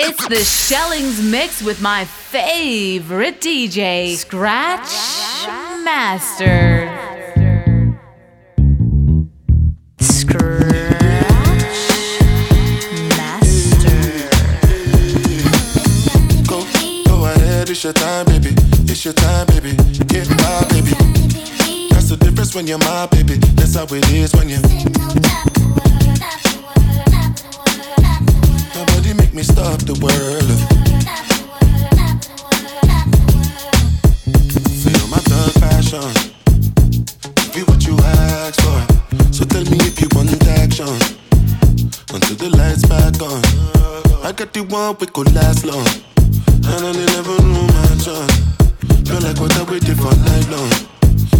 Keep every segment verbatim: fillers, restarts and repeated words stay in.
It's the Shellingz Mix with my favorite D J, Scratch Master. Scratch Master. Go, go ahead, it's your time, baby. It's your time, baby. Get my baby. That's the difference when you're my baby. That's how it is when you. Make me stop the world. Feel my thug passion. Give you what you ask for. So tell me if you want action. Until the lights back on. I got the one we could last long. And I never knew my chance. Feel like what I waited for night long.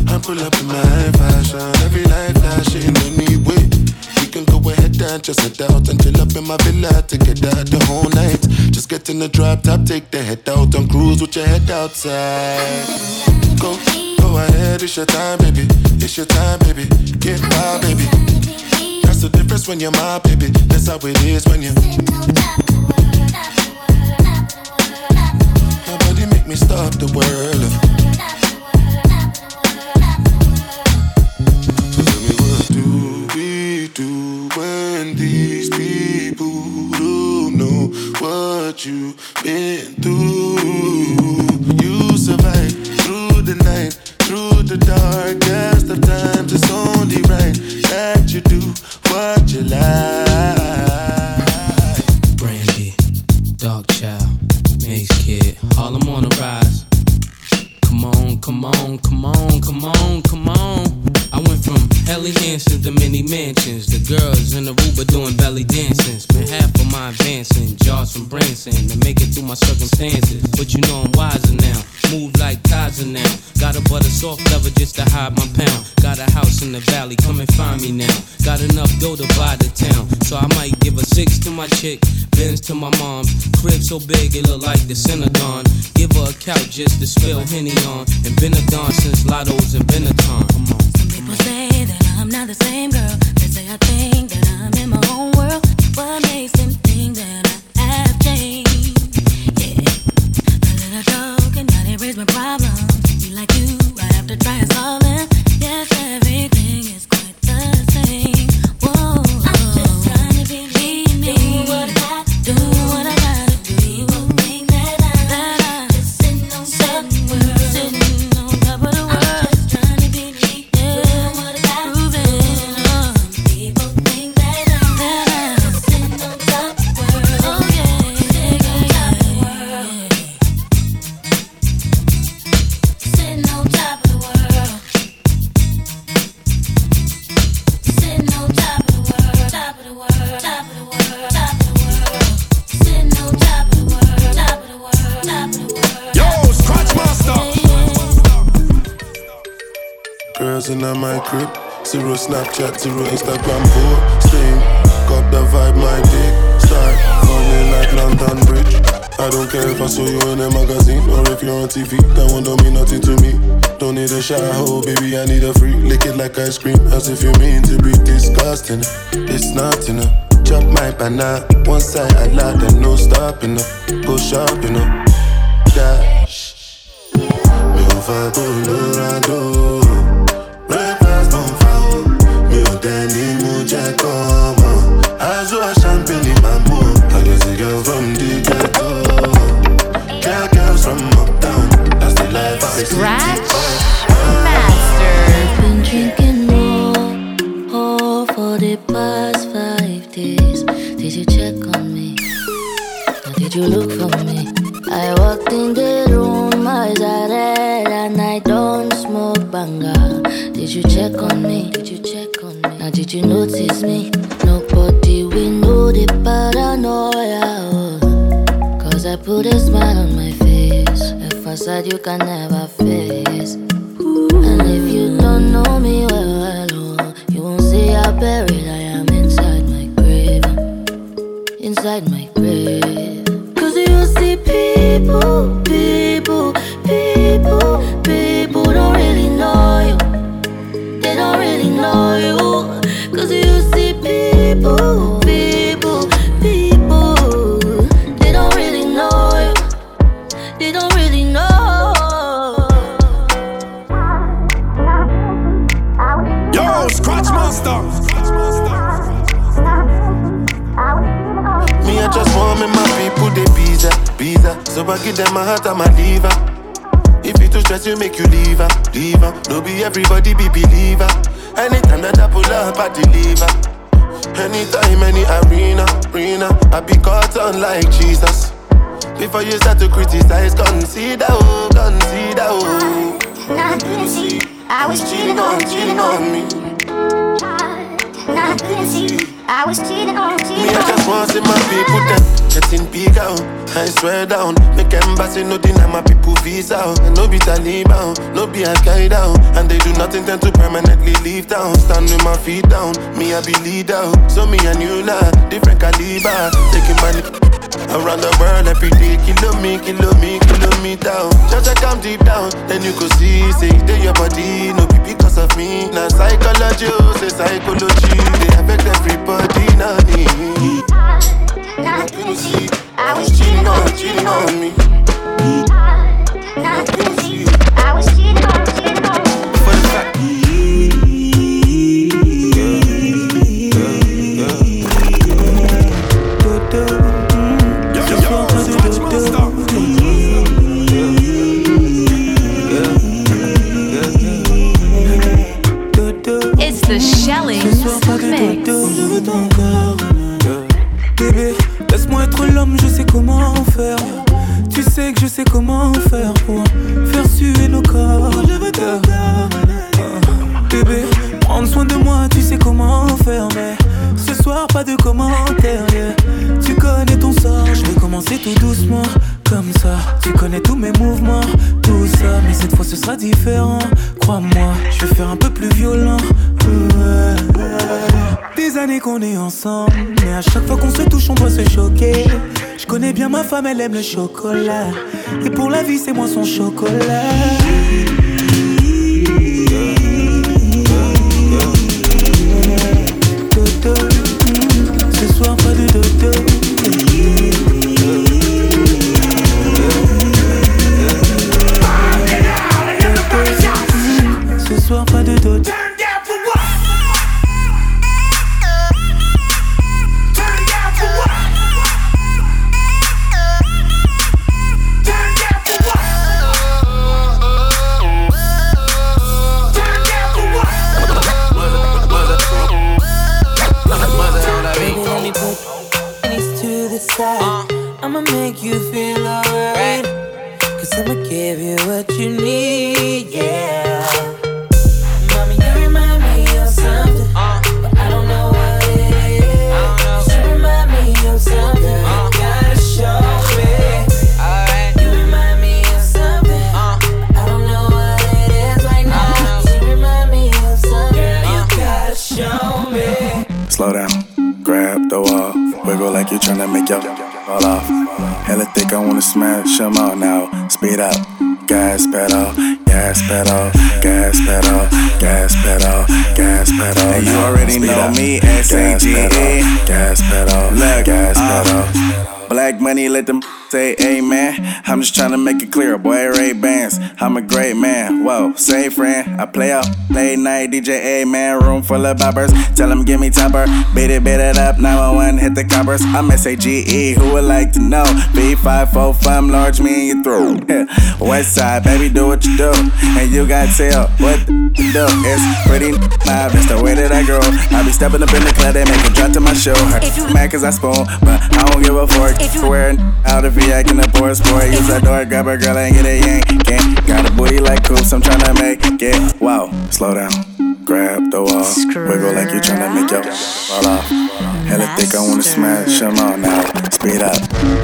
I pull up in my fashion. Every light flashing anyway. Can go ahead and just head out and chill up in my villa to get out the whole night. Just get in the drop top, take the head out and cruise with your head outside. Go, go ahead, it's your time, baby. It's your time, baby. Get my baby. That's the difference when you're my baby. That's how it is when you. Nobody make me stop the world. When these people don't know what you've been through, you survive through the night, through the darkest of times. It's only right that you do what you like. Brandy, Dark Child, Maze Kid, Harlem on the rise. Come on, come on, come on, come on, come on. I went from Ellie Hansons to mini mansions. The girls in Aruba doing belly dancing. Spent half of my advancing, jars from Branson, to make it through my circumstances. But you know I'm wiser now, move like Kaiser now. Got a butter soft leather just to hide my pound. Got a house in the valley, come and find me now. Got enough dough to buy the town. So I might give a six to my chick, Benz to my mom. Crib so big it look like the Synagogue. Give her a couch just to spill Henny on. And been a don since Lotto's and Benetton. Come on. People say that I'm not the same girl. They say I think that I'm in my own world. What makes them think that I have changed? Yeah, a little joke and not erase my problems. Be like you, I'd have to try and solve them. Yes, everything is quite the same. Whoa, I'm just trying to be me. Do what I do, do what I gotta do. People think that I'm that I'm just sitting on top of the world. Sitting on top of the world. Under my crib, zero Snapchat, zero Instagram, four sting. Got the vibe, my dick start running like London Bridge. I don't care if I saw you in a magazine or if you're on T V. That one don't mean nothing to me. Don't need a shower, oh baby, I need a free. Lick it like ice cream, as if you mean to be disgusting. It's not enough. Chop my banana, one side I like and no stopping up. Go shopping up. Dash. Me over Colorado. Danny Mucha Como Azua Champagne in my mood. I guess a girl from the ghetto. Girl comes from uptown. That's the life I see. Scratch Master. I've been drinking more. Oh, for the past five days. Did you check on me? Or did you look for me? I walked in the room, eyes are red, and I don't smoke banger. Did you check on me? Did you check on me? Did you notice me? Nobody we know the paranoia, oh. Cause I put a smile on my face, a facade you can never face. And if you don't know me well, oh, you won't see how buried I am inside my grave. Inside my grave. Cause you see people, people, people, people don't really know you. They don't really know you. Cause you see people, people, people. They don't Some of my people, they pizza, pizza. So I give them my heart and my liver. If you too stress, you make you leave her, leave her. No be everybody be believer. Anytime that I pull up, I deliver. Anytime, any arena, arena, I be caught on like Jesus. Before you start to criticize, consider, oh, consider, oh. Not couldn't see, I was cheating on, cheating on me. Not couldn't see, I was cheating on, cheating on me. Me, I just want to see my people dead, getting bigger, oh. I swear down, make embassy nothing that my people visa, oh. And no be Taliban, oh. No be Al-Qaeda, oh. And they do not intend to permanently leave town. Stand with my feet down, me I be leader, oh. So me and you lah, different caliber. Taking money around the world every day, kilo me, kilo me, kilo me down. Just I come deep down, then you could see, say they your body, no be because of me. Now psychology, oh, say psychology, they affect everybody, not me. Not easy, I was cheating on, cheating on me. Not easy, I was cheating on, cheating on me. For the fact. Shellingz Mix. Bébé, laisse-moi être l'homme, je sais comment faire. Tu sais que je sais comment faire pour faire suer nos corps. Bébé, prends soin de moi, tu sais comment faire. Mais ce soir, pas de commentaires. Yeah. Tu connais ton sort, je vais commencer tout doucement. Comme ça, tu connais tous mes mouvements, tout ça. Mais cette fois ce sera différent, crois-moi. Je vais faire un peu plus violent. Des années qu'on est ensemble, mais à chaque fois qu'on se touche on doit se choquer. Je connais bien ma femme, elle aime le chocolat. Et pour la vie c'est moi son chocolat. Dodo, ce soir pas de dodo. Ce soir pas de dodo. Turn down for what? Turn down for what? Turn down for what? Turn down for what? Mother, mother, mother, mother, mother. Knees to the side. I'ma make you feel alright. 'Cause I'ma give you what you need, yeah. Slow down, grab the wall, wiggle like you're tryna make your fall off. Hella thick, I wanna smash them all now. Speed up, gas pedal, gas pedal, gas pedal, gas pedal, gas pedal. And you already know me, S A G E. Gas pedal, gas pedal. Black money, let them say amen. I'm just tryna make it clear, boy. Ray Bans, I'm a great man. Whoa, say friend, I play up late night. D J A-man, room full of boppers. Tell him give me temper, beat it, beat it up. nine one one, hit the coppers. I'm S A G E. Who would like to know? B five four five, large me and you through. West side, baby, do what you do, and you got tell what the do. It's pretty live, it's the way that I grow. I be stepping up in the club, they make it drop to my shoe. I'm mad 'cause I spoon, but I don't give a fork. Swearing out of V I can afford sport. Use that door, grab a girl and get a yank. Can't got a booty like Coops, I'm tryna make it. Wow, slow down, grab the wall, wiggle like you tryna make your fall off. Hella thick, I wanna smash them all now. Speed up,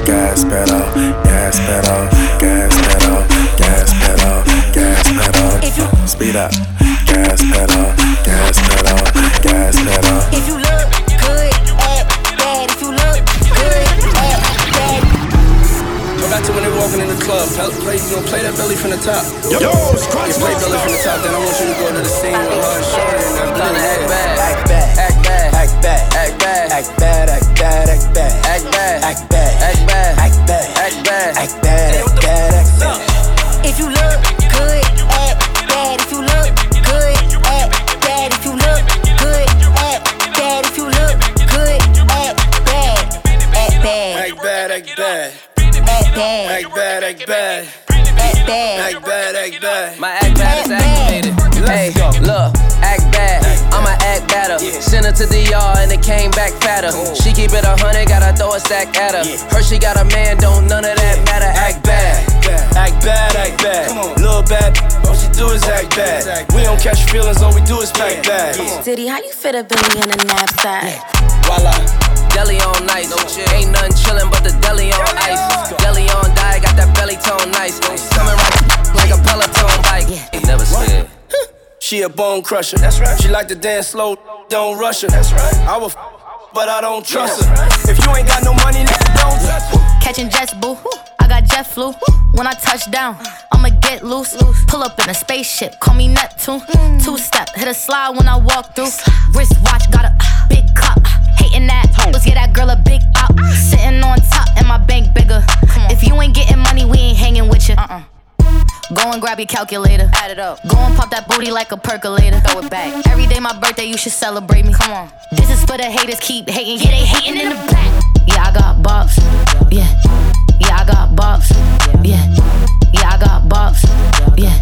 gas pedal, gas pedal, gas pedal, gas pedal, gas pedal. Speed up, gas pedal, gas pedal, gas pedal. If you look good at that, if you look good at that. Go back to when they were walking in the club. Play, you know, play that belly from the top. Yo, Scratch Master. Play belly from the top, then I want you to go to the scene with her and shorty and that blue head. Act bad, act bad, act bad, act bad, act bad, act bad, act bad, act bad, act bad, act bad, act bad, act bad, act bad, act bad, act bad. If you look good, act bad. If you look good, act bad. If you look good, act bad. If you look good, act bad, act bad, act bad. act bad. Act bad. Act bad, act bad. Act bad, act bad, act bad. My act bad is activated. Hey, look, act bad. I'ma act better. Sent her to the yard and it came back fatter. She keep it a hundred, gotta throw a stack at her. Her she got a man, don't none of that matter. Act bad. Act bad, act bad. Little bad, all she do is act bad. We don't catch feelings, all we do is pack bags. Diddy, how you fit a billy in a knapsack? Voila. Deli on nice, no chill. Ain't nothing chillin' but the deli on ice. Deli on die, got that belly tone nice. Coming right like a Peloton bike. He never said. She a bone crusher. That's right. She like to dance slow, don't rush her. That's right. I will, but I don't trust her. If you ain't got no money, don't touch her. Catching jets, boo. I got jet flu. When I touch down, I'ma get loose. Pull up in a spaceship, call me Neptune. Two step, hit a slide when I walk through. Wrist watch, got a big cup. Hating that, let's get that girl a big out. Sitting on top and my bank bigger. If you ain't getting money, we ain't hanging with you. Uh-uh. Go and grab your calculator. Add it up. Go and pop that booty like a percolator. Throw it back. Every day my birthday, you should celebrate me. Come on. This is for the haters, keep hating. Yeah, they hating in the back. Yeah, I got bucks. Yeah. Yeah, I got bucks. Yeah. Yeah, I got bucks. Yeah.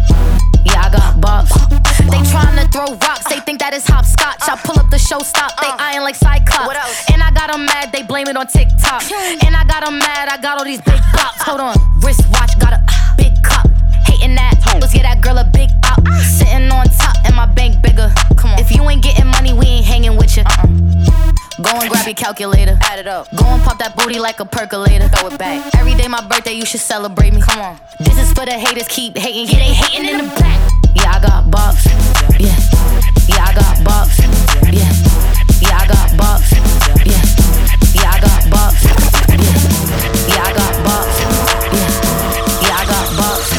Yeah, I got bucks. They tryna throw rocks, they think that is hopscotch. I pull up the show, stop, they eyeing like Cyclops. And I got them mad, they blame it on TikTok. And I got them mad, I got all these big pops. Hold on, wristwatch, got a big cup. Hating that, let's get that girl a big out. Sitting on top and my bank bigger. Come on. If you ain't getting money, we ain't hanging with you. Uh-uh. Go and grab your calculator. Add it up. Go and pop that booty like a percolator. Throw it back. Every day my birthday, you should celebrate me. Come on. This is for the haters, keep hating. Yeah, they hating in the back. Yeah, I got bucks. Yeah. Yeah, I got bucks. Yeah. Yeah, I got bucks. Yeah. Yeah, I got bucks. Yeah. Yeah, I got bucks. Yeah. Yeah, I got bucks.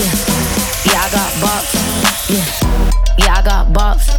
Yeah. Yeah, I got bucks. Yeah. Yeah, I got bucks.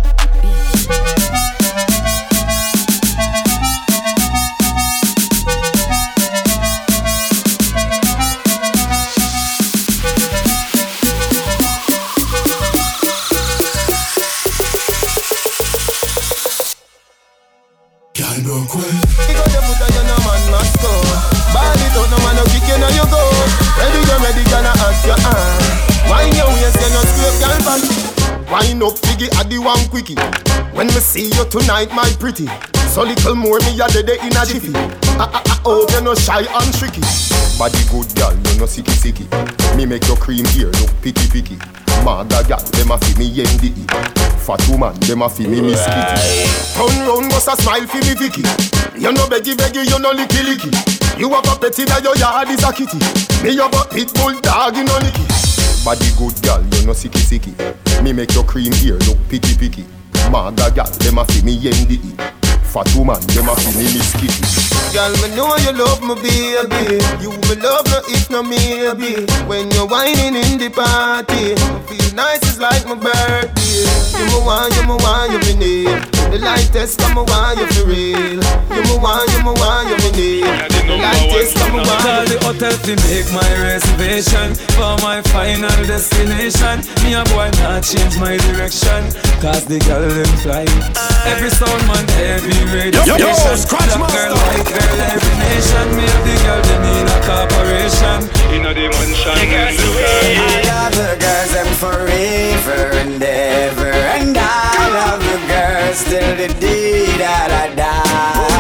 Wind up piggy at the one quickie. When me see you tonight, my pretty. So little more me a dead in a jiffy. Ah ah ah oh, you no shy and tricky. Body good girl, you no sicky sicky. Me make your cream here look picky picky. Maga gal, dem a fi me M D E. Fat woman, dem a fi me Miss Kitty. Turn round, bust a smile fi me Vicky. You no beggy beggy, you no licky licky. You have a pet in your yard is a kitty. Me have a pit bull dog in a licky. Body good girl, you no sicky sicky. Me make your cream here look picky picky. Maga gal, dem a fi me M D E. Fat woman, dem a fi me Miss Kitty. Girl, me know you love me baby. You me love no if no maybe. When you're whining in the party, I feel nice, it's like my birthday. You me want, you me want, you me need. The light test, I'm a want you for real. You me want, you me want, you me need. The light test, I'm a want. Call the hotel to make my reservation for my final destination. Me a boy not change my direction, cause the girl them fly. Every sound man, every radio station. Yo, yo, Scratch Master. Girl, white girl, every nation. Me have the girl them in a corporation. In a dimension, the girls do it. I love the girls them forever and ever. And I love the girls till the day that I die.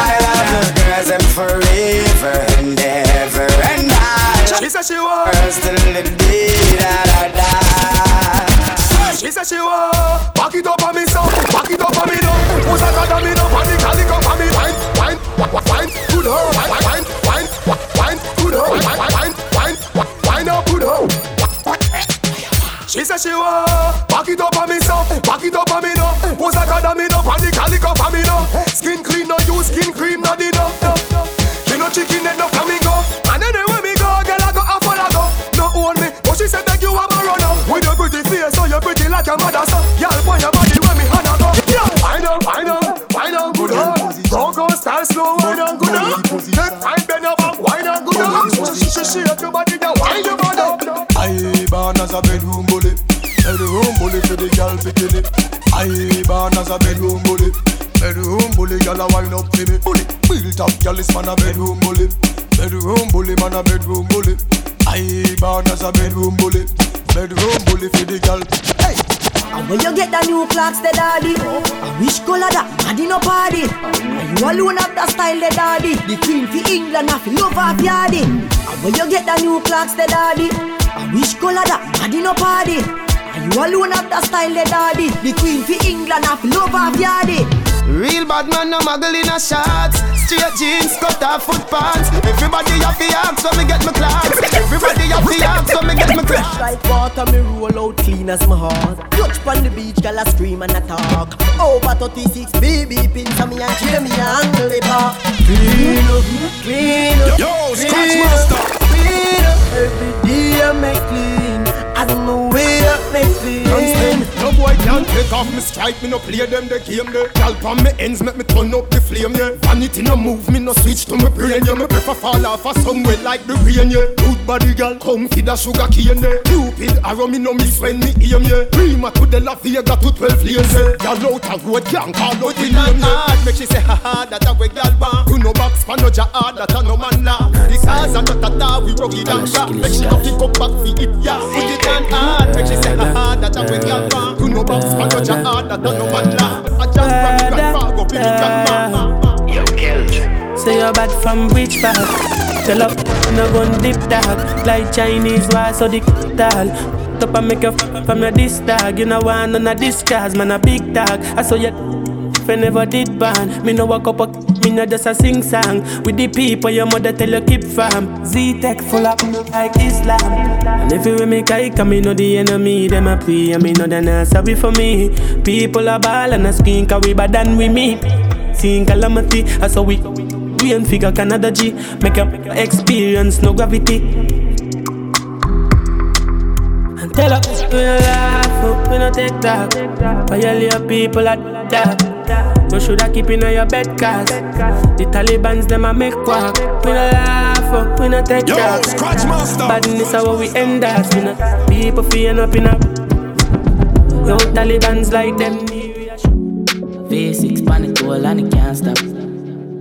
I love the girls them forever and ever. And I love the girls till the day that I die. She said she was back it up for me, so back it up for me, no. Who's that got me, no? Party can't come for me. Wine, wine, wine, good ho. Wine, wine, wine, wine, good ho. Wine, wine, wine, wine, good ho. She said she was back it up for me, so back it up for me, no. Who's that got me, no? Party can't come for me, no. Skin clean, no use skin cream, no did no. You know chicken and no flamingo. And anywhere me go, girl I go and follow go. No own me, but she said that you are my runner. With your pretty face, so you're pretty like a mother, so y'all find your body when me hand up. Yeah, wind up, wind up, wind up, good up. Don't go style slow, wind up, good up. Take time, bend up, wind up, good up. She shake your body, now wind your body up. I born as a bedroom bully. Bedroom bully to the girl bikini. I born as a bedroom bully. Bedroom bully, y'all a wine up to me. Bully, built up, y'all is man a bedroom bully. Bedroom bully, man a bedroom bully. I born as a bedroom bully. Bedroom bully for the girl. Hey. And when you get the new clocks, the daddy. I wish color that mad in a party. And you alone have the style, the daddy. The queen for England, I feel love her yardy. And when you get the new clocks, the daddy. I wish color that mad in a party. And you alone have the style, the daddy. The queen for England, I feel love her yardy. Real bad man, no muggle in a shots. Straight jeans, cut off foot pants. Everybody have the axe when me get my class. Everybody have the axe when me get my class. Fresh like water, me roll out clean as my heart. Clutch pon the beach, girl a scream and a talk. Over thirty-six, baby pins on me and cheer me and the bar. Clean up, clean up. Yo, Scratch Master. Clean up, every day I make clean. I don't know where I make clean. No boy can't take off me strike, me no play them the game there. Galp on me ends, make me turn up the flame yeah. Vanity no move, me no switch to my brain yeah. Me prefer fall off a somewhere like the rain yeah. Good body girl, come feed a sugar cane yeah. Cupid arrow me no miss when me aim yeah. Prima to the La Vega to twelve lanes yeah. Girl out a road gang, call out the name yeah. Make she say ha ha, that a way girl ban. You no box, man no jahad, that a no man la. The cars a tatata, we rugged and back. Make she have to come back for it yeah. Put it on hard, make she say ha ha, that a way girl ban. You know box, man, no jahad, that no man la. I just grab me grandpa, go pick me grandma. You killed. Say you're bad from which part? Tell up, no gon' dip dog. Like Chinese war, so the tall. Top and make a f*** from your disc dog. You know one on a disc cars, man, a big dog. I saw you I never did ban. Me no walk up a me no just a sing song. With the people your mother tell you keep from. Z-Tech full up like Islam. And if you with me kike, me know the enemy. Them a pray and me know they not sorry for me. People a ball and a skin cause we bad than we me. Seeing calamity, I saw we we and figure Canada G. Make up experience no gravity. And tell up we no laugh up, we no take talk. But you little people at that. No shoulda keep in your bed cause the Taliban's them a make quack. We no laugh up, we no take that. Yo, Scratch Master. Badness a what we end as. We no people feeling up in a. Yo, Taliban's like them. V six panic goal and it can't stop.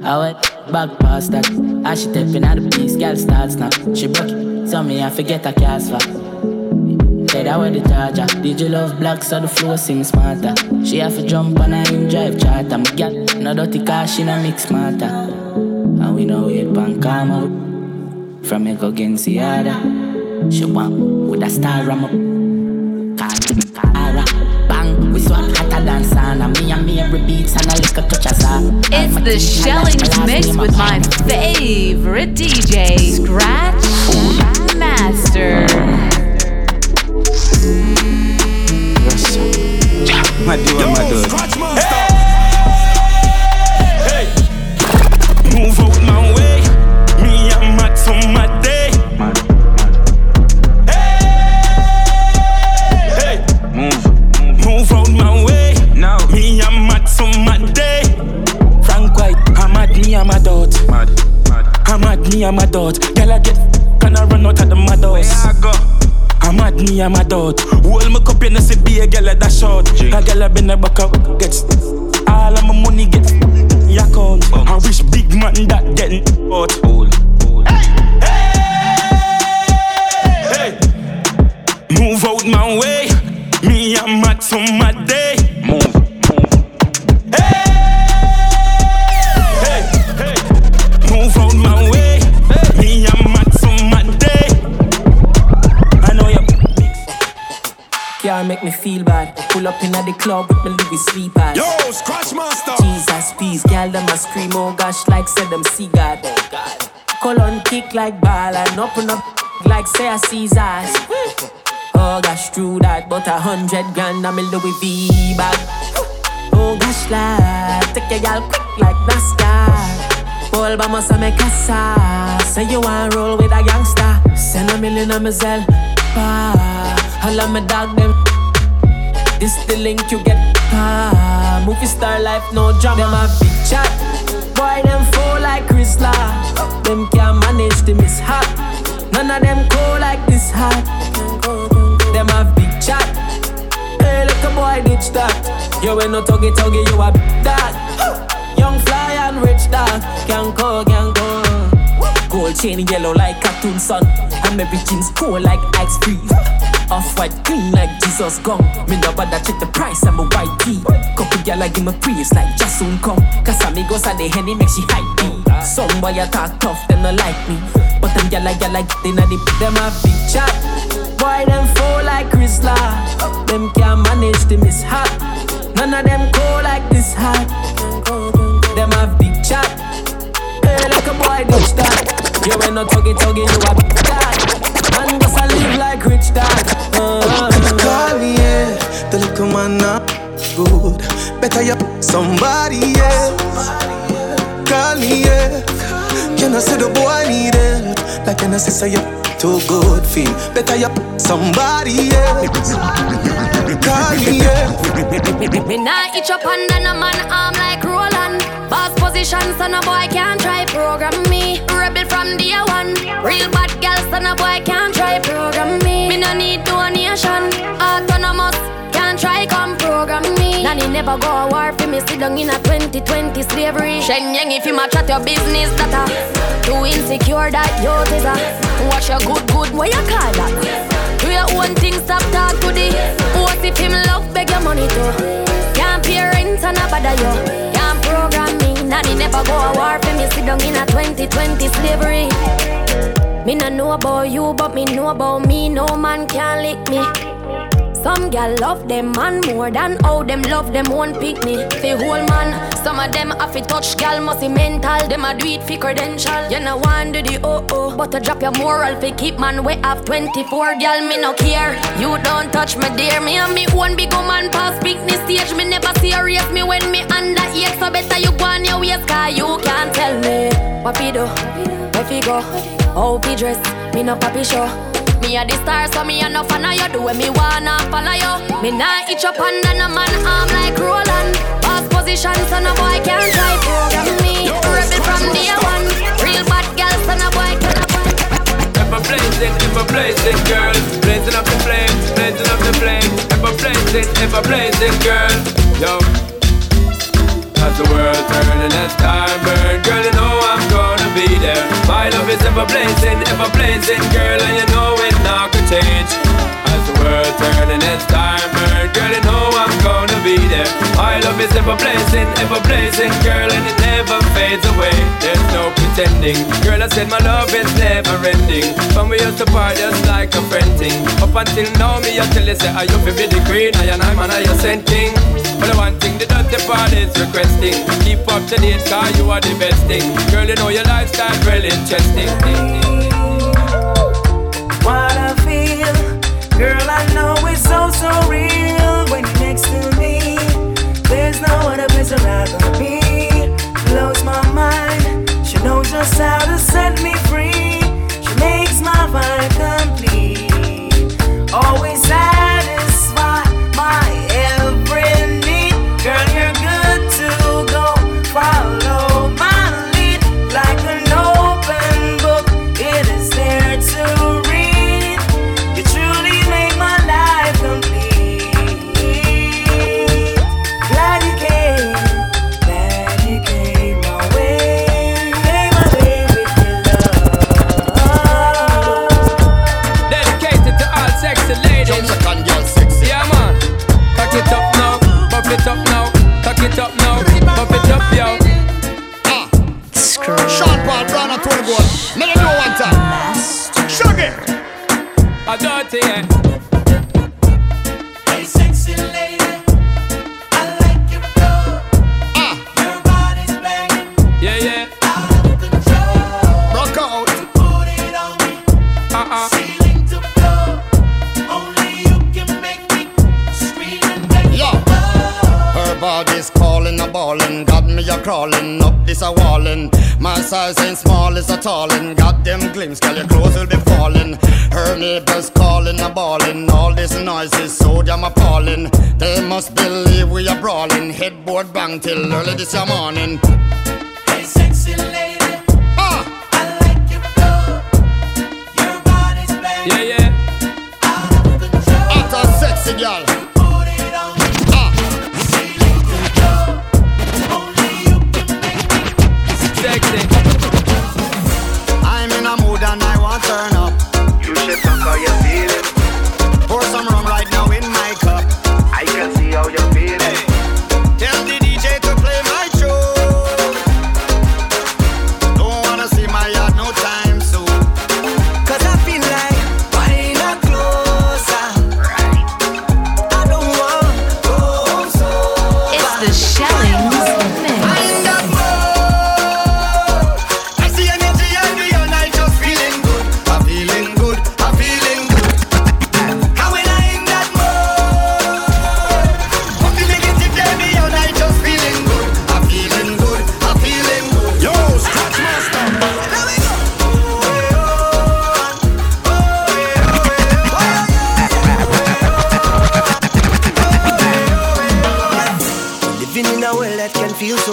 How it back past that. As she tapping at the piece, girl starts now. She broke it, so me I forget her cast for. That way the charger. D J love black so the flow sing smarter. She have to jump on a in drive charter. My girl, no dirty car, she no mix smarter. And we know it pan come out from Echo Ginziada. She want with a star ram up. Cara, bang, we swap hotter than sauna. Me and me every beats and a little touch as a. It's the Shellingz Mix with my favorite D J, Scratch Master. My dude, yo, my dude. Hey! Hey! Move out my way. Me, I'm mad for my day. Man. Man. Hey! Hey! Move. Move out my way. Now. Me, I'm mad for my day. Frank White, I'm mad, me, I'm a dot. Mad. Mad. I'm mad, me, I'm a dot. Girl, I get f***ed and I run out of the mad house. Where I go? I'm mad, me, I'm a doubt. Hold my cup, you know, see, be a girl at that shot. A girl I've been a back out, gets all of my money, gets yak out. I wish big man that getting out. Hey, hey, hey. Move out my way. Me, I'm mad for my day. Move, move. Hey, hey, hey. Move out my way. Me, I'm mad for my day. Y'all make me feel bad. Pull up in at the club with my Louis sleepers. Yo, Scratch Master. Jesus, please, girl, them a scream, oh gosh, like said them see God. Oh God. Call on kick like ball and open up like say a Caesar. Oh gosh, true that, but a hundred grand on my Louis V bag. Oh gosh, lad, take your girl quick like NASCAR. Paul Bamos a make a star. Say you want roll with a gangster. Send a million on my Zelle. All of my dog them. This the link you get. Ah, movie star life, no drama. Them a big chat. Boy, them full like Chrysler. Them can't manage the mishap. None of them cool like this hot. Them a big chat. Hey, look a boy why ditch that? You ain't no tuggy tuggy, you a dog. Young fly and rich dog, gang go, gang go. Gold chain yellow like cartoon sun, and every jeans cool like ice cream. Off white clean like Jesus gone. Me no bother check the price, I'm a white key. Couple gyal I give me praise like just soon come. Cause amigos and the henny make she hype me. Some boy a talk tough, them no like me. But them gyal I gyal I get inna the them a big chat. Boy them fall like Chrysler. Them can't manage the mishap. None of them cold like this hot. Them a big chat. Hey, like a boy ditch that. You ain't no tuggy tuggy, you a big chat. Man just a live like rich dad. uh, Call me, yeah. The little man not good. Better you somebody else. Call me, yeah. Can I say the boy need help? Like can I say you too good feel. Better you somebody else. Call me, yeah. Me not itch up under no man arm like Roland Boss position, so no boy can't try program me. Rebel from day one. Real bad girl, so no boy can't try program me. Me no need donation. Autonomous, can't try come program me. Nanny never go a war for me. Sit down in a twenty twenty slavery. Shen Yang, if you ma chat your business, that a too insecure that you teaser. Watch your good good, what you call that? Do your own thing, stop talk to the. What if him love beg your money too? Can't pay rent and a bother you. Can't program me. Nanny never go a war for me. Sit down in a twenty twenty slavery. Me no know about you, but me know about me. No man can lick me. Some gal love them man more than how them love them own picnic. Fi whole man, some of them have to touch gal must be mental. Them a do it fi credential. You no want do the oh oh, but to drop your moral fi keep man way off twenty-four. Gal me no care, you don't touch me dear. Me and me own big man past picnic stage. Me never serious me when me under eight. So better you go on your ways, cause you can't tell me what fi do, where fi go, how fi dress. Me no papi show. Me a the star, so me a no fan of you. Do what me wanna follow you. Me nah itch up under no man arm like Roland. Boss position, so no boy can try program me. Rebel from day one. Real bad girl, so no boy can. Ever blazing, ever blazing girl, blazing up the flame, blazing up the flame. Ever blazing, ever blazing girl, yo. As the world turning as time burn, girl, you know I'm gonna be there. My love is ever blazing, ever blazing, girl, and you know it not could change. As the world turning as time burn, girl, you know I'm gonna be there. My love is ever blazing, ever blazing, girl, and it never fades away. There's no pretending, girl, I said my love is never ending. From we used to part just like a friend thing. Up until now, me until you say, I you fi be the queen, I and I man, I you sent king. But the one thing the dirty part is requesting. Keep up to date, cause you are the best thing. Girl, you know your lifestyle really interesting. What I feel, girl, I know it's so, so real. When you're next to me, there's no other place around for me. Blows my mind, she knows just how to set me free. She makes my vibe complete. Always satisfy my every. Girl, you're good to go. Follow my lead like an open book. It is there to read. You truly make my life complete. Glad you came, glad you came my way. Came my way with your love. Dedicated to all sexy ladies. Yeah, man. Pack it up now, buff it up now. It up now, bump it up, yo. Ah, Scratch Master. Sugar. I don't think it. Hey, sexy lady, I like your flow. Ah, your body's banging. Yeah, yeah. Out of control. Rock out. You put it on me. Uh-uh. Ceiling to floor. Only you can make me scream and beg. Yeah. Her body's a ballin', got me a crawling up this a wallin'. My size ain't small, it's a tallin'. Got them glimpse, girl, your clothes will be falling. Her neighbors calling a ballin'. All this noise is so damn appalling. They must believe we are brawling. Headboard bang till early this morning. Hey, sexy lady, ah, I like your flow. Your body's banging. Yeah, yeah. Out of control. Out of sexy girl. You put it on.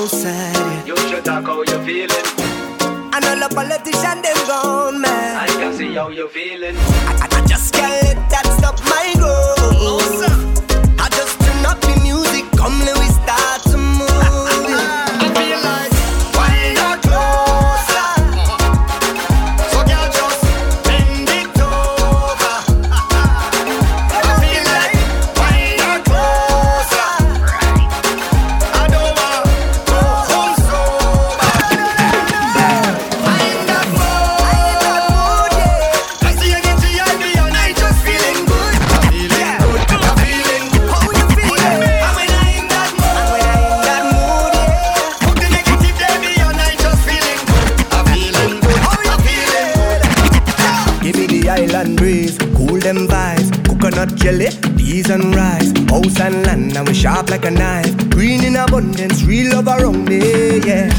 outside. You should talk how you feeling. And all the politicians, them gone mad. I can see how you feeling. I, I, I just can't let that stop my goals. I just turn up the music, come let we start to move. I feel like why not closer? So girl, just bend it over. I feel like why not closer? I don't want go home sober. I ain't got more, I ain't got more, yeah. I see you get G I B and I just feeling good. I'm feeling good, I'm feeling good. How you feeling? And when I ain't got more, and when I ain't got more, yeah. Put the negative baby and I just feeling good. I'm feeling good, I'm feeling good. Give me the island breeze, cool them vibes. Coconut jelly, peas and rice. House and land, and we sharp like a knife. Green in abundance, real love around me, yeah.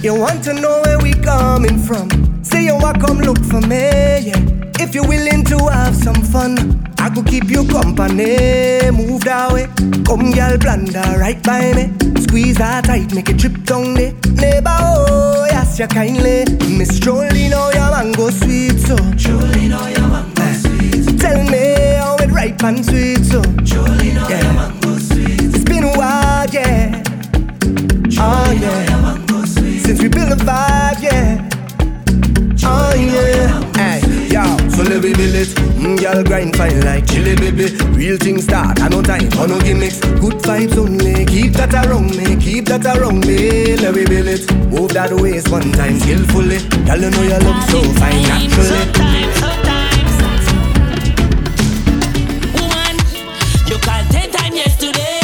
You want to know where we coming from? Say you want come look for me, yeah. If you're willing to have some fun, I could keep you company. Move that way, come girl, blunder right by me. Squeeze that tight, make it drip down there. Neighbor, oh, yes, you kindly. Miss Jolene, oh, your mango sweet, so Jolene, oh, your mango sweet. Tell me how it ripe and sweet, so Jolene, oh, yeah, your mango sweet. It's been a while, yeah. Jolene, oh, yeah, your mango sweet. Since we built a vibe, yeah. Oh yeah, hey, yo. So let me build it, mm, y'all grind fine like chili baby. Real things start, I no time, I no gimmicks. Good vibes only, keep that around me, keep that around me. Let me build it, move that waist one time skillfully. Y'all know you look so fine naturally. Sometimes, sometimes, woman, you call ten times yesterday,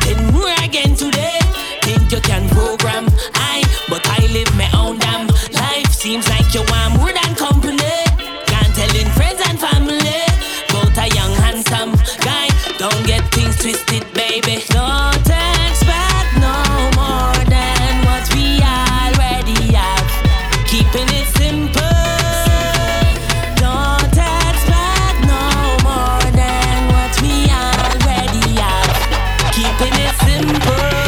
ten more again today. Think you can program I, but I live my own damn. Seems like you want more than company. Can't tell in friends and family. Both a young handsome guy. Don't get things twisted, baby. Don't expect no more than what we already have. Keeping it simple. Don't expect no more than what we already have. Keeping it simple.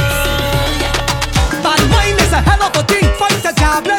Bad wine is a hell of a thing. Fight the diablo.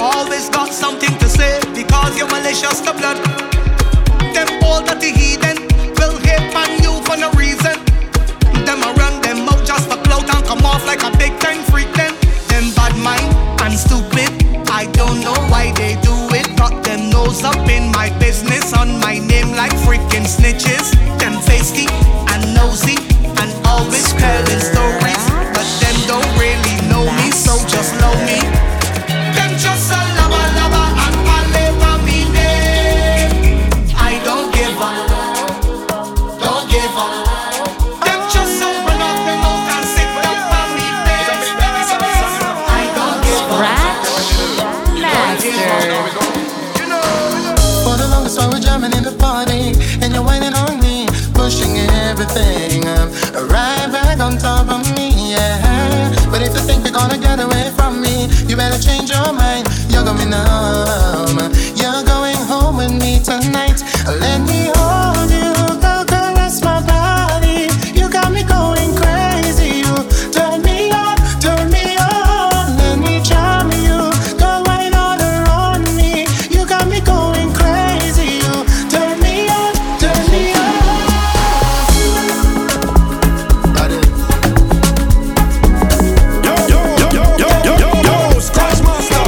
Always got something to say because you're malicious. thing up, right back on top of me, yeah. But if you think you're gonna get away from me, you better change your mind. You're going home, you're going home with me tonight. Let me hold you, girl, girl, that's my body. You got me going crazy, you turn me on, turn me on. Let me charm you, girl, why not around me? You got me going crazy, you turn me on, turn me on. Got it. Yo, yo, yo, yo, yo, yo, yo, yo, Scratch Master.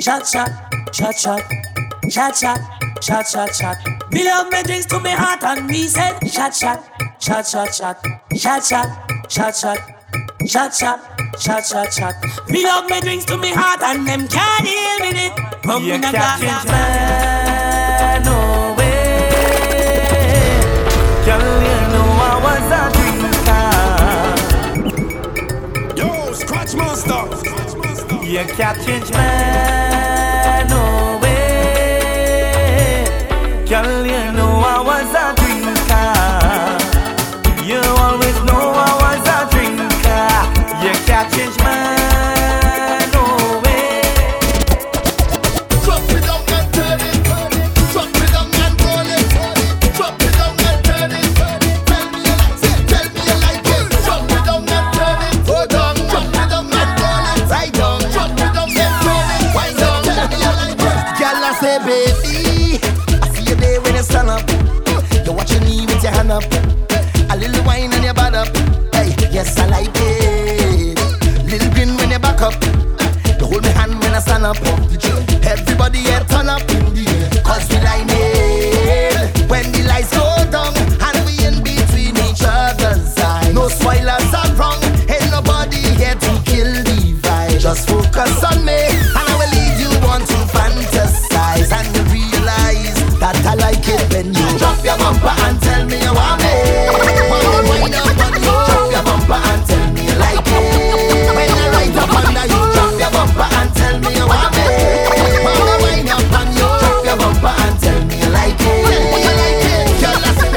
Shot, shot, shot, shot, shot. Me love me drinks to me heart and me said shot, shot, shot, shot, shot. Shot, shot, shot, shot. Shot, shot, shot, shot, shot. Me love me drinks to me heart and them can't deal with it. Rum in a glass can't burn away. Girl, you know I was a dream. you can't change man, no way. Girl, you know I was a drinker. You always know I was a drinker. You can't change man, no way. Drop it down and turn it, drop it down and roll it, drop it down and turn it, tell me you like it, tell me you like it. Drop it down and turn it, hold on, drop it down and roll it, right down, drop it down and roll it, wind down, tell me you like it. Girl, I say baby, I see you there when you stand up, you watch your knee with your hand up, a little wine on your butt up. Hey, yes I like it, little grin when you back up, you hold me hand when I stand up. Everybody here turn up in the air, cause we like it when the lights go down and we in between each other's eyes. No spoilers around, ain't nobody here to kill the vibe. Just focus on me and I will lead you on to fantasize, and you realize that I like it when you drop your bumper and tell me you want me. Wind up on you, drop your bumper and tell me you like it. When I ride up on you, drop your bumper and tell me you want me. Wind up on you, drop your bumper and tell me you like it. You like it, girl. I said,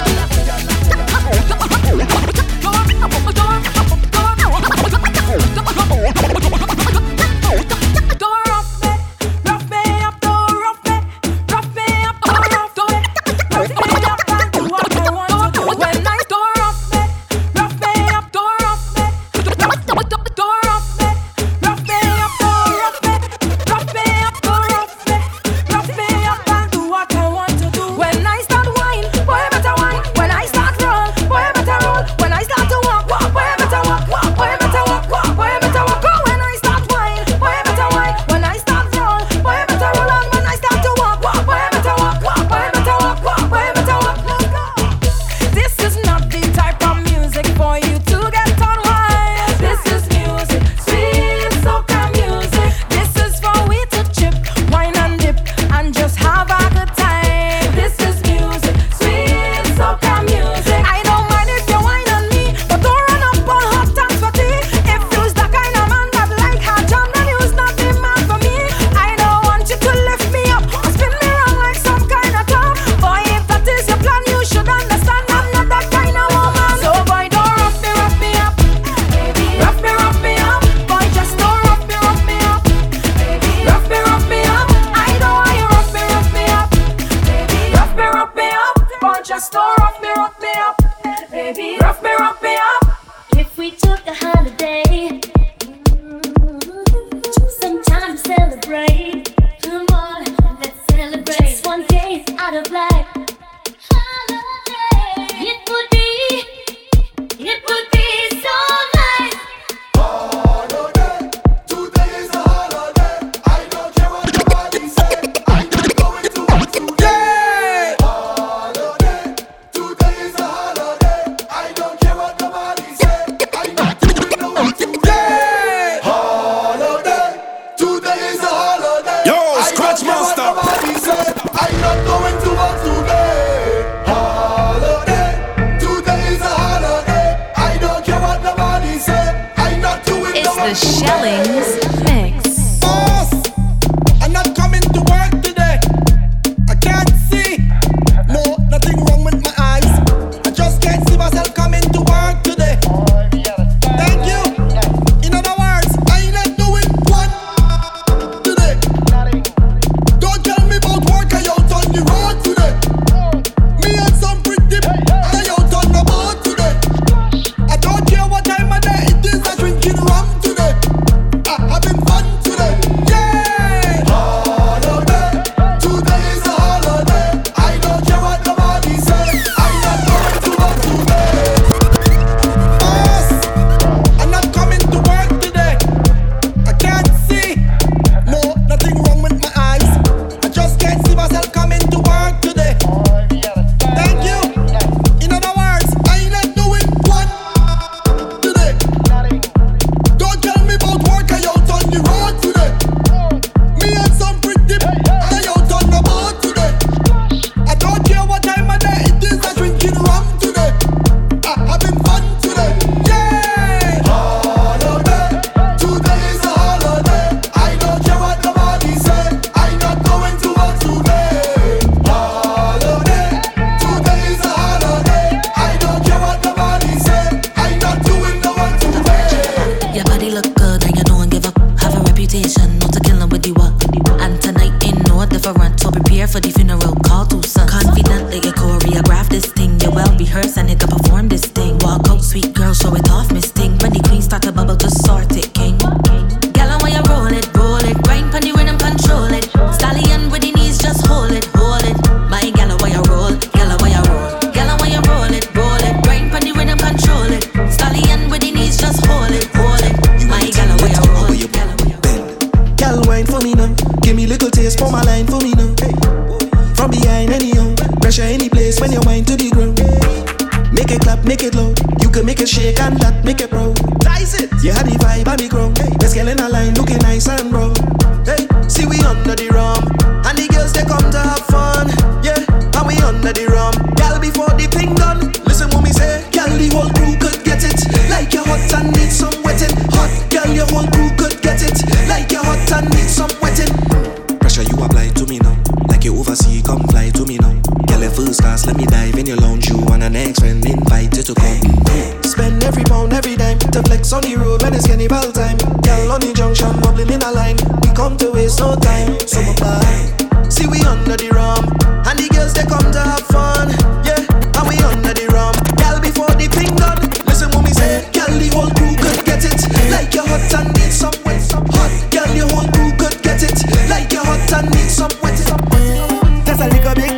the Shellingz Mix. Boss, I'm not coming to work today. I can't see. No, nothing wrong with my eyes. I just can't see myself coming to work today. Thank you. In other words, I'm not doing what today. Don't tell me about work, I out on the road today. Me and some pretty I out on the boat today. I don't care what time of day it is, I drinking rum today. I shake and that make it pro. Dice it. You had the vibe and the grow. Hey. The scale in a line looking nice and bro. Hey, see we under the rum, and the girls they come to have fun. Yeah, and we under the rum. Girl before the thing done. Listen what me say. Girl the whole crew could get it. Like you're hot and need some wetting. Hot girl your whole crew could get it. Like you're hot and need some wetting. Pressure you apply to me now. Like you oversee, come fly to me now. First class, let me dive in your lounge. You want an ex friend, invite you to come. Spend every pound, every dime to flex on the road when it's cannibal time. Girl on the junction, bubbling in a line. We come to waste no time, so apply. See we under the rum, and the girls they come to have fun. Yeah, and we under the rum. Girl before the thing done, listen what me say. Girl the whole crew could get it. Like you're hot and need some wet. Hot girl your whole crew could get it. Like you're hot and need some wet. That's a little bit.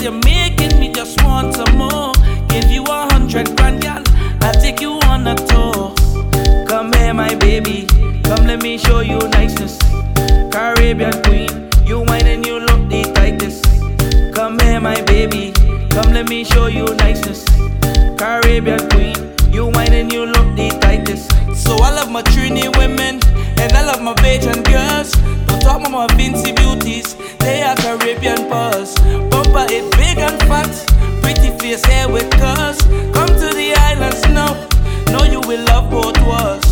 You're making me just want some more. Give you a hundred grand, girl. I on a tour. Come here, my baby. Come, let me show you niceness. Caribbean queen, you whine and you look the tightest. Come here, my baby. Come, let me show you niceness. Caribbean queen, you whine and you look the tightest. So I love my Trini women, and I love my Bajan girls. Don't talk about my Vinci beauties, they are Caribbean pearls. Bumper it big and fat, pretty face hair with curls. Come to the islands now, know you will love both worlds.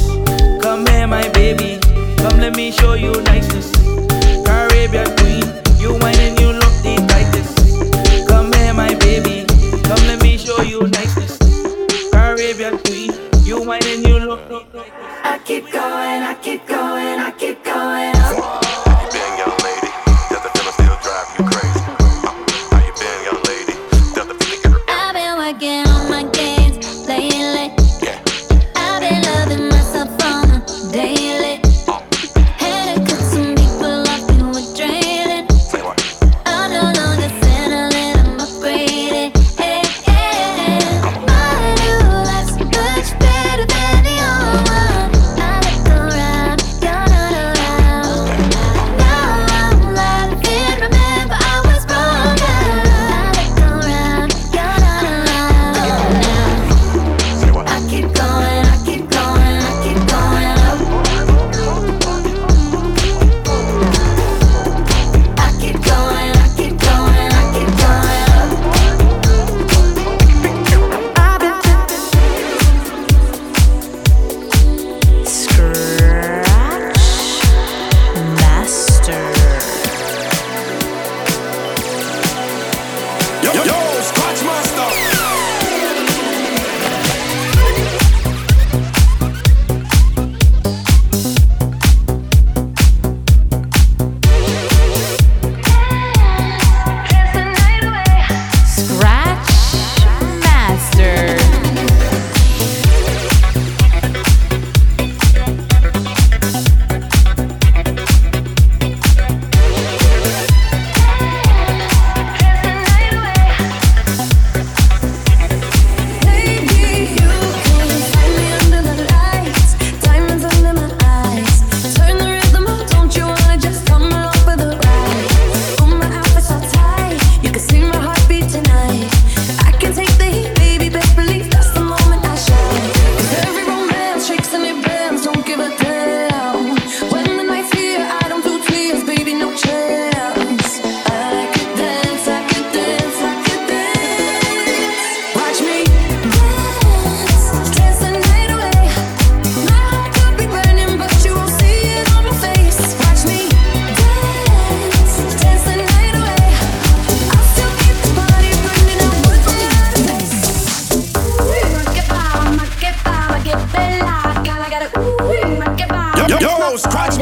Come here my baby, come let me show you niceness. Caribbean queen, you whine and you look the tightest. Come here my baby, come let me show you niceness. Caribbean queen, you whine and you look the tightest. I keep going, I keep going, I keep going. Scratch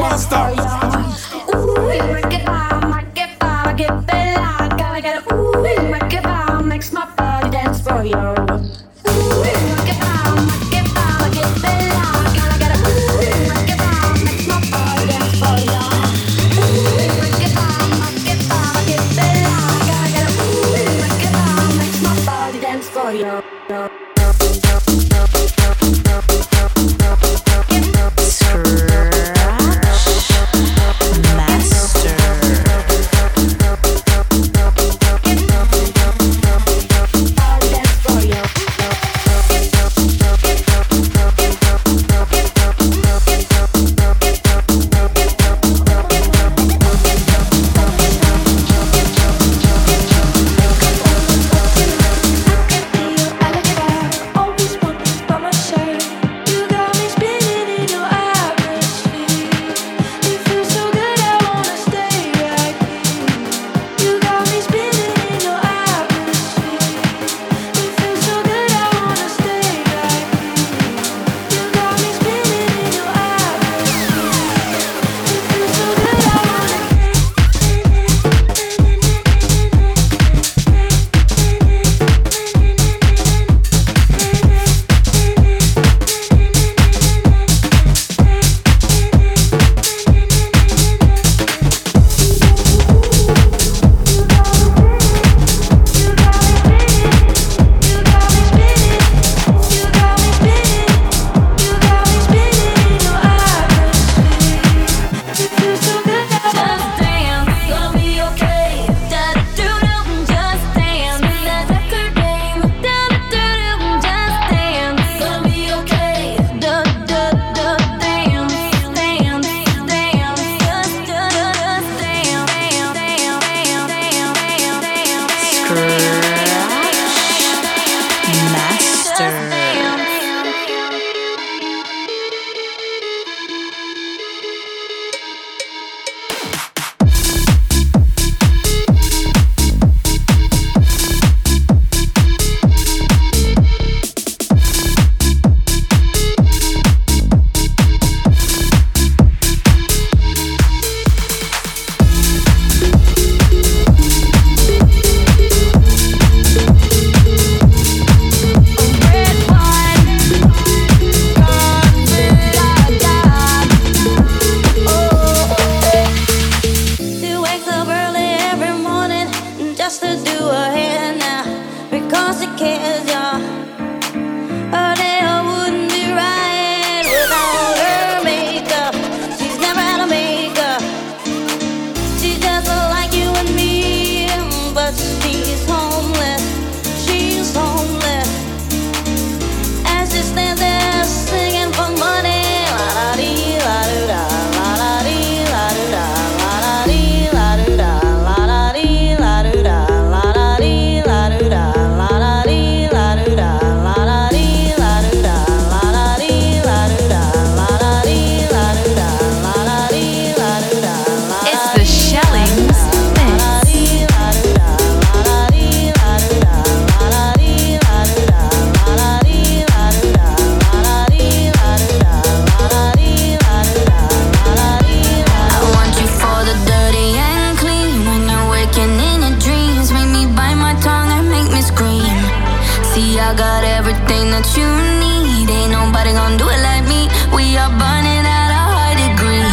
gon' do it like me. We are burning at a high degree.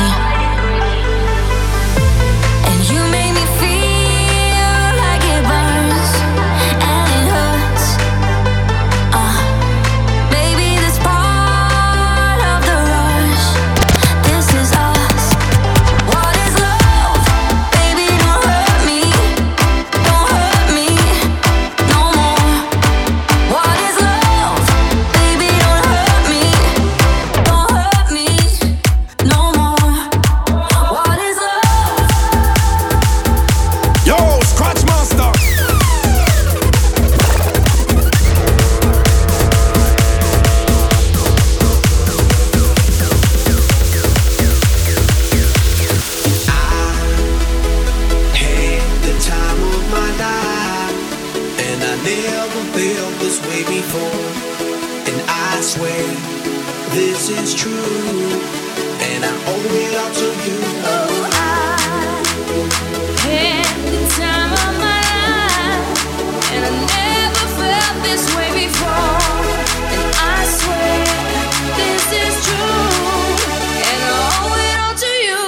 And you make me feel like it burns and it hurts. Uh, baby, that's part of the rush. This is us. What is love? Baby, don't hurt me. Don't hurt me no more. What is love? Baby, don't hurt me. Don't hurt me no more. What is love? Yo, Scratch Master. I had the time of my life, and I never felt this way before. And I swear this is true, and I owe it all to you. Oh, I had the time of my life, and I never felt this way before. And I swear this is true, and I owe it all to you.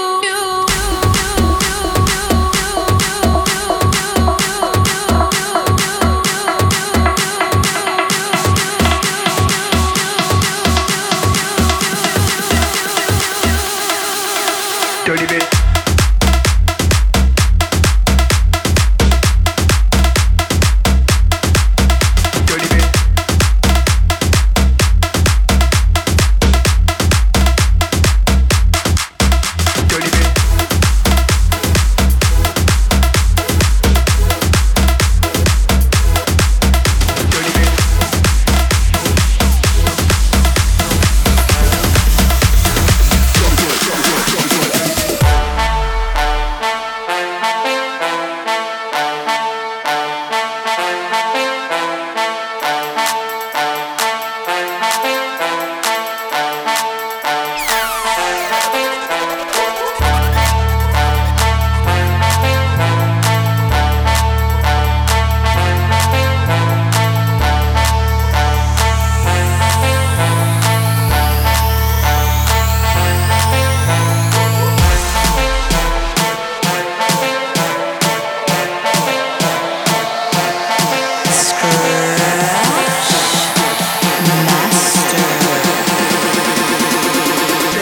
Dirty bit. Dirty bit. Dirty bit. Dirty bit.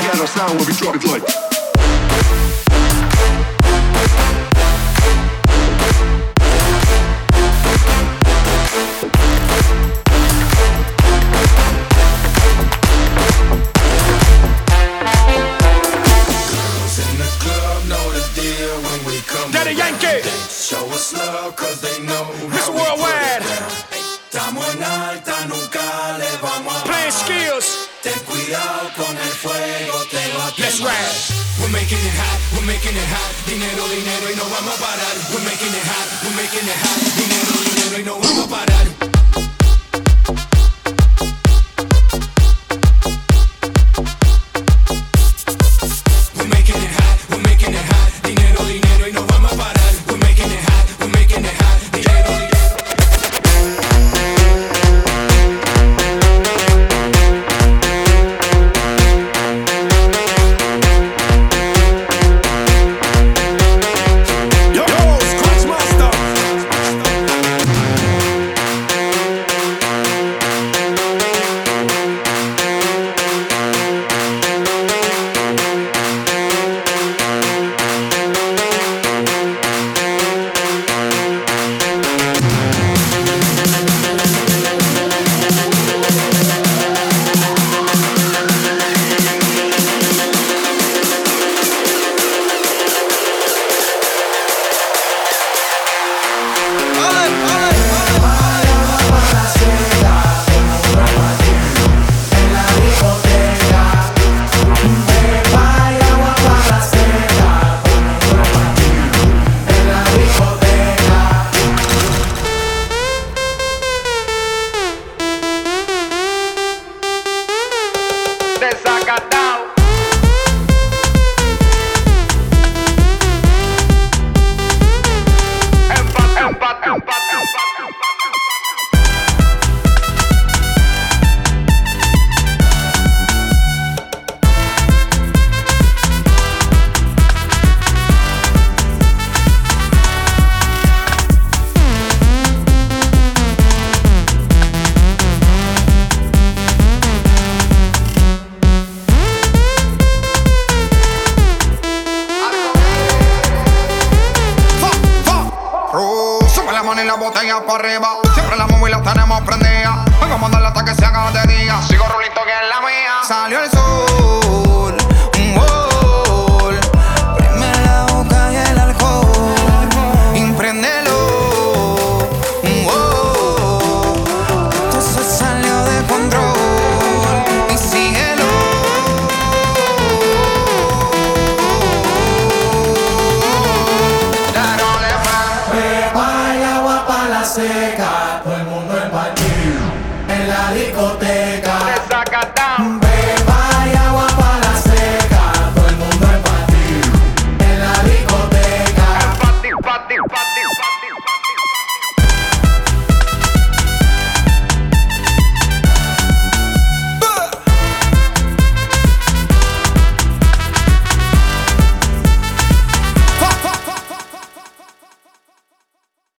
Check out our sound when we drop it like. Girls in the club know the deal when we come. Daddy Yankee. They show us love cause they know Mister how we Worldwide. Put it down. Estamos en alta, nunca le vamos a Playing bajar. skills. Ten cuidado con el fuego, te va a Let's quemar. ride. We're making it hot, we're making it hot. Dinero, dinero y no vamos a parar. We're making it hot, we're making it hot. Dinero, dinero y no vamos a parar. We're making it hot, we're making it hot. Dinero, dinero y no vamos a parar. We're making it hot, we're making it hot. Dinero, dinero. Yo, Scratch Master. Desacatado. Empate, empate, empate, empate, empate. patas para arriba. Siempre la móvil la tenemos prendida. Vamos a mandarla hasta que se haga de día. Sigo rulito que es la mía. Salió el sol, un gol. Prime la boca y el alcohol. Impréndelo, un gol. Esto se salió de control. Y síguelo. Ya no le va. Beba y agua pa' la seca. Todo el mundo en partido en la discoteca.